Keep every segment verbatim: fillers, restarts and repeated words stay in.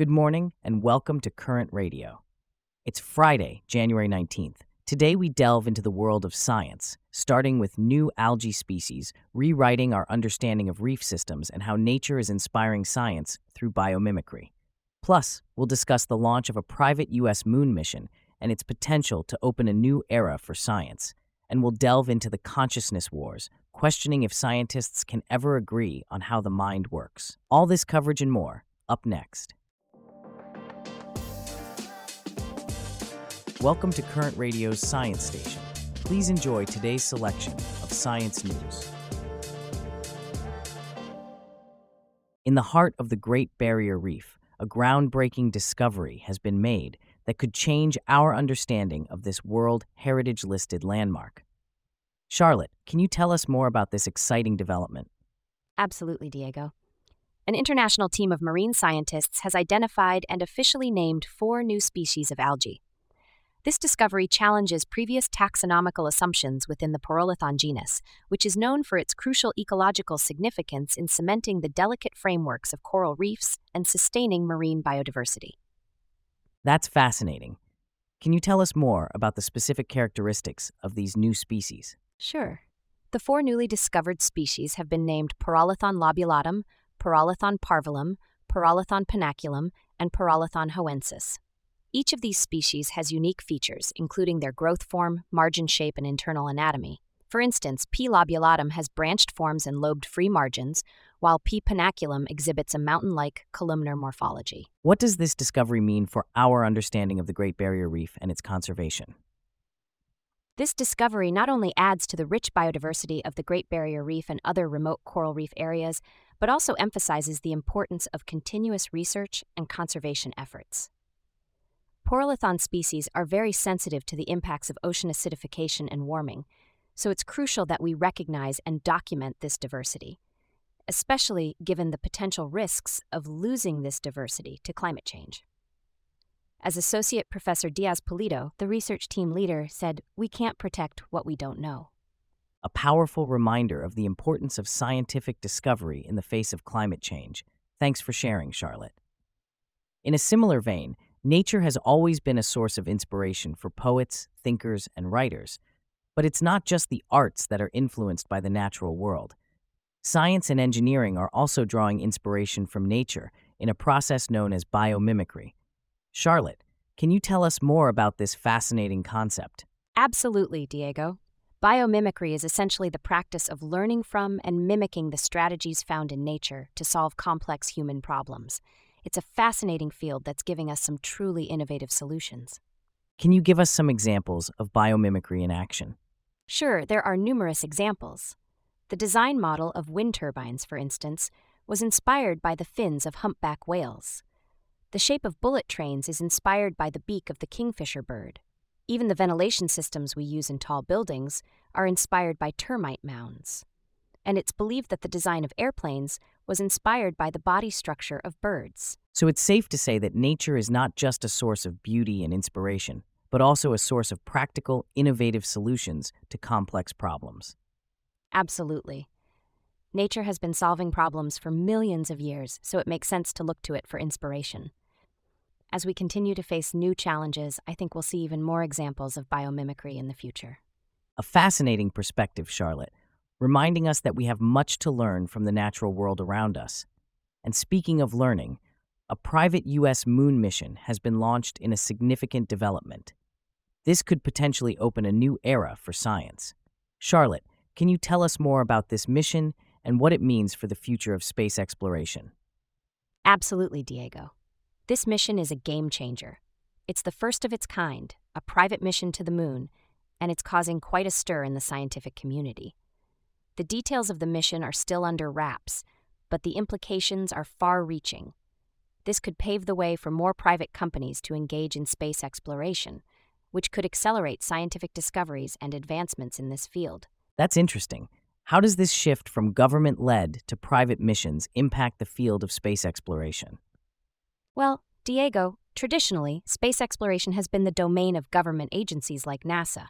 Good morning and welcome to Current Radio. It's Friday, January nineteenth. Today we delve into the world of science, starting with new algae species, rewriting our understanding of reef systems and how nature is inspiring science through biomimicry. Plus, we'll discuss the launch of a private U S moon mission and its potential to open a new era for science. And we'll delve into the consciousness wars, questioning if scientists can ever agree on how the mind works. All this coverage and more, up next. Welcome to Current Radio's Science Station. Please enjoy today's selection of science news. In the heart of the Great Barrier Reef, a groundbreaking discovery has been made that could change our understanding of this World Heritage-listed landmark. Charlotte, can you tell us more about this exciting development? Absolutely, Diego. An international team of marine scientists has identified and officially named four new species of algae. This discovery challenges previous taxonomical assumptions within the Porolithon genus, which is known for its crucial ecological significance in cementing the delicate frameworks of coral reefs and sustaining marine biodiversity. That's fascinating. Can you tell us more about the specific characteristics of these new species? Sure. The four newly discovered species have been named Porolithon lobulatum, Porolithon parvulum, Porolithon panaculum, and Porolithon hoensis. Each of these species has unique features, including their growth form, margin shape, and internal anatomy. For instance, P. lobulatum has branched forms and lobed free margins, while P. panaculum exhibits a mountain-like columnar morphology. What does this discovery mean for our understanding of the Great Barrier Reef and its conservation? This discovery not only adds to the rich biodiversity of the Great Barrier Reef and other remote coral reef areas, but also emphasizes the importance of continuous research and conservation efforts. Porolithon species are very sensitive to the impacts of ocean acidification and warming, so it's crucial that we recognize and document this diversity, especially given the potential risks of losing this diversity to climate change. As Associate Professor Diaz Pulido, the research team leader, said, "We can't protect what we don't know." A powerful reminder of the importance of scientific discovery in the face of climate change. Thanks for sharing, Charlotte. In a similar vein, nature has always been a source of inspiration for poets, thinkers, and writers, but it's not just the arts that are influenced by the natural world. Science and engineering are also drawing inspiration from nature in a process known as biomimicry. Charlotte, can you tell us more about this fascinating concept? Absolutely, Diego. Biomimicry is essentially the practice of learning from and mimicking the strategies found in nature to solve complex human problems. It's a fascinating field that's giving us some truly innovative solutions. Can you give us some examples of biomimicry in action? Sure, there are numerous examples. The design model of wind turbines, for instance, was inspired by the fins of humpback whales. The shape of bullet trains is inspired by the beak of the kingfisher bird. Even the ventilation systems we use in tall buildings are inspired by termite mounds. And it's believed that the design of airplanes was inspired by the body structure of birds. So it's safe to say that nature is not just a source of beauty and inspiration, but also a source of practical, innovative solutions to complex problems. Absolutely. Nature has been solving problems for millions of years, so it makes sense to look to it for inspiration. As we continue to face new challenges, I think we'll see even more examples of biomimicry in the future. A fascinating perspective, Charlotte, reminding us that we have much to learn from the natural world around us. And speaking of learning, a private U S moon mission has been launched in a significant development. This could potentially open a new era for science. Charlotte, can you tell us more about this mission and what it means for the future of space exploration? Absolutely, Diego. This mission is a game changer. It's the first of its kind, a private mission to the moon, and it's causing quite a stir in the scientific community. The details of the mission are still under wraps, but the implications are far-reaching. This could pave the way for more private companies to engage in space exploration, which could accelerate scientific discoveries and advancements in this field. That's interesting. How does this shift from government-led to private missions impact the field of space exploration? Well, Diego, traditionally, space exploration has been the domain of government agencies like NASA.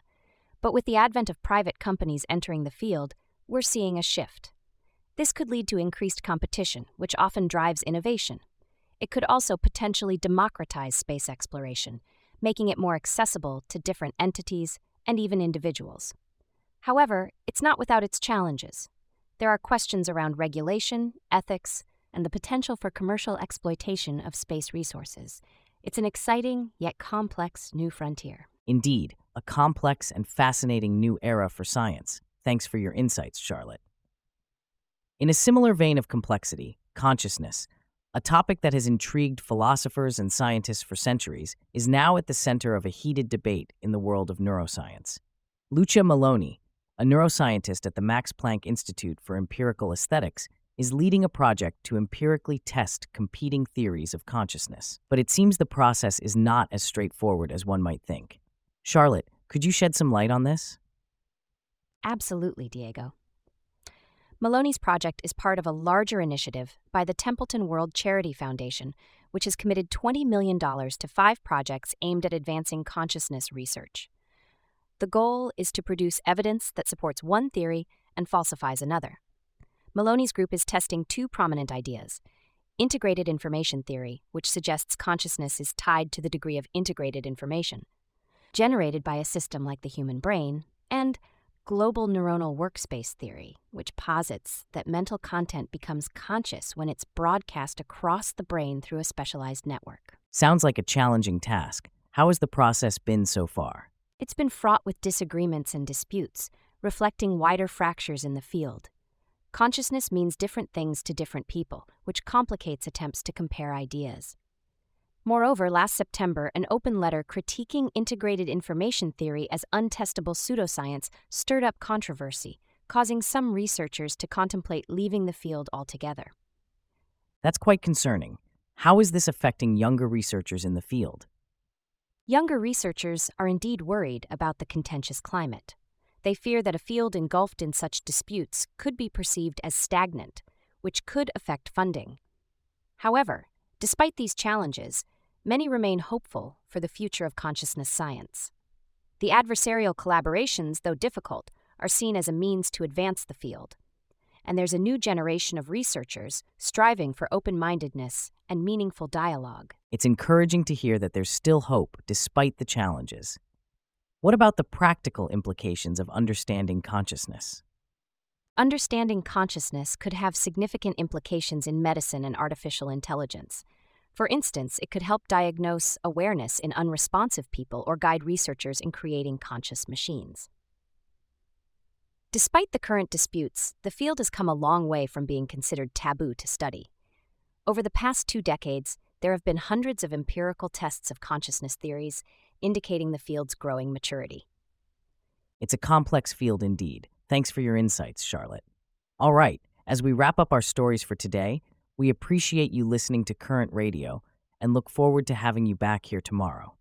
But with the advent of private companies entering the field, we're seeing a shift. This could lead to increased competition, which often drives innovation. It could also potentially democratize space exploration, making it more accessible to different entities and even individuals. However, it's not without its challenges. There are questions around regulation, ethics, and the potential for commercial exploitation of space resources. It's an exciting yet complex new frontier. Indeed, a complex and fascinating new era for science. Thanks for your insights, Charlotte. In a similar vein of complexity, consciousness, a topic that has intrigued philosophers and scientists for centuries, is now at the center of a heated debate in the world of neuroscience. Lucia Maloney, a neuroscientist at the Max Planck Institute for Empirical Aesthetics, is leading a project to empirically test competing theories of consciousness. But it seems the process is not as straightforward as one might think. Charlotte, could you shed some light on this? Absolutely, Diego. Maloney's project is part of a larger initiative by the Templeton World Charity Foundation, which has committed twenty million dollars to five projects aimed at advancing consciousness research. The goal is to produce evidence that supports one theory and falsifies another. Maloney's group is testing two prominent ideas: integrated information theory, which suggests consciousness is tied to the degree of integrated information generated by a system like the human brain, and global neuronal workspace theory, which posits that mental content becomes conscious when it's broadcast across the brain through a specialized network. Sounds like a challenging task. How has the process been so far? It's been fraught with disagreements and disputes, reflecting wider fractures in the field. Consciousness means different things to different people, which complicates attempts to compare ideas. Moreover, last September, an open letter critiquing integrated information theory as untestable pseudoscience stirred up controversy, causing some researchers to contemplate leaving the field altogether. That's quite concerning. How is this affecting younger researchers in the field? Younger researchers are indeed worried about the contentious climate. They fear that a field engulfed in such disputes could be perceived as stagnant, which could affect funding. However, despite these challenges, many remain hopeful for the future of consciousness science. The adversarial collaborations, though difficult, are seen as a means to advance the field. And there's a new generation of researchers striving for open-mindedness and meaningful dialogue. It's encouraging to hear that there's still hope despite the challenges. What about the practical implications of understanding consciousness? Understanding consciousness could have significant implications in medicine and artificial intelligence. For instance, it could help diagnose awareness in unresponsive people or guide researchers in creating conscious machines. Despite the current disputes, the field has come a long way from being considered taboo to study. Over the past two decades, there have been hundreds of empirical tests of consciousness theories, indicating the field's growing maturity. It's a complex field indeed. Thanks for your insights, Charlotte. All right, as we wrap up our stories for today, we appreciate you listening to Current Radio and look forward to having you back here tomorrow.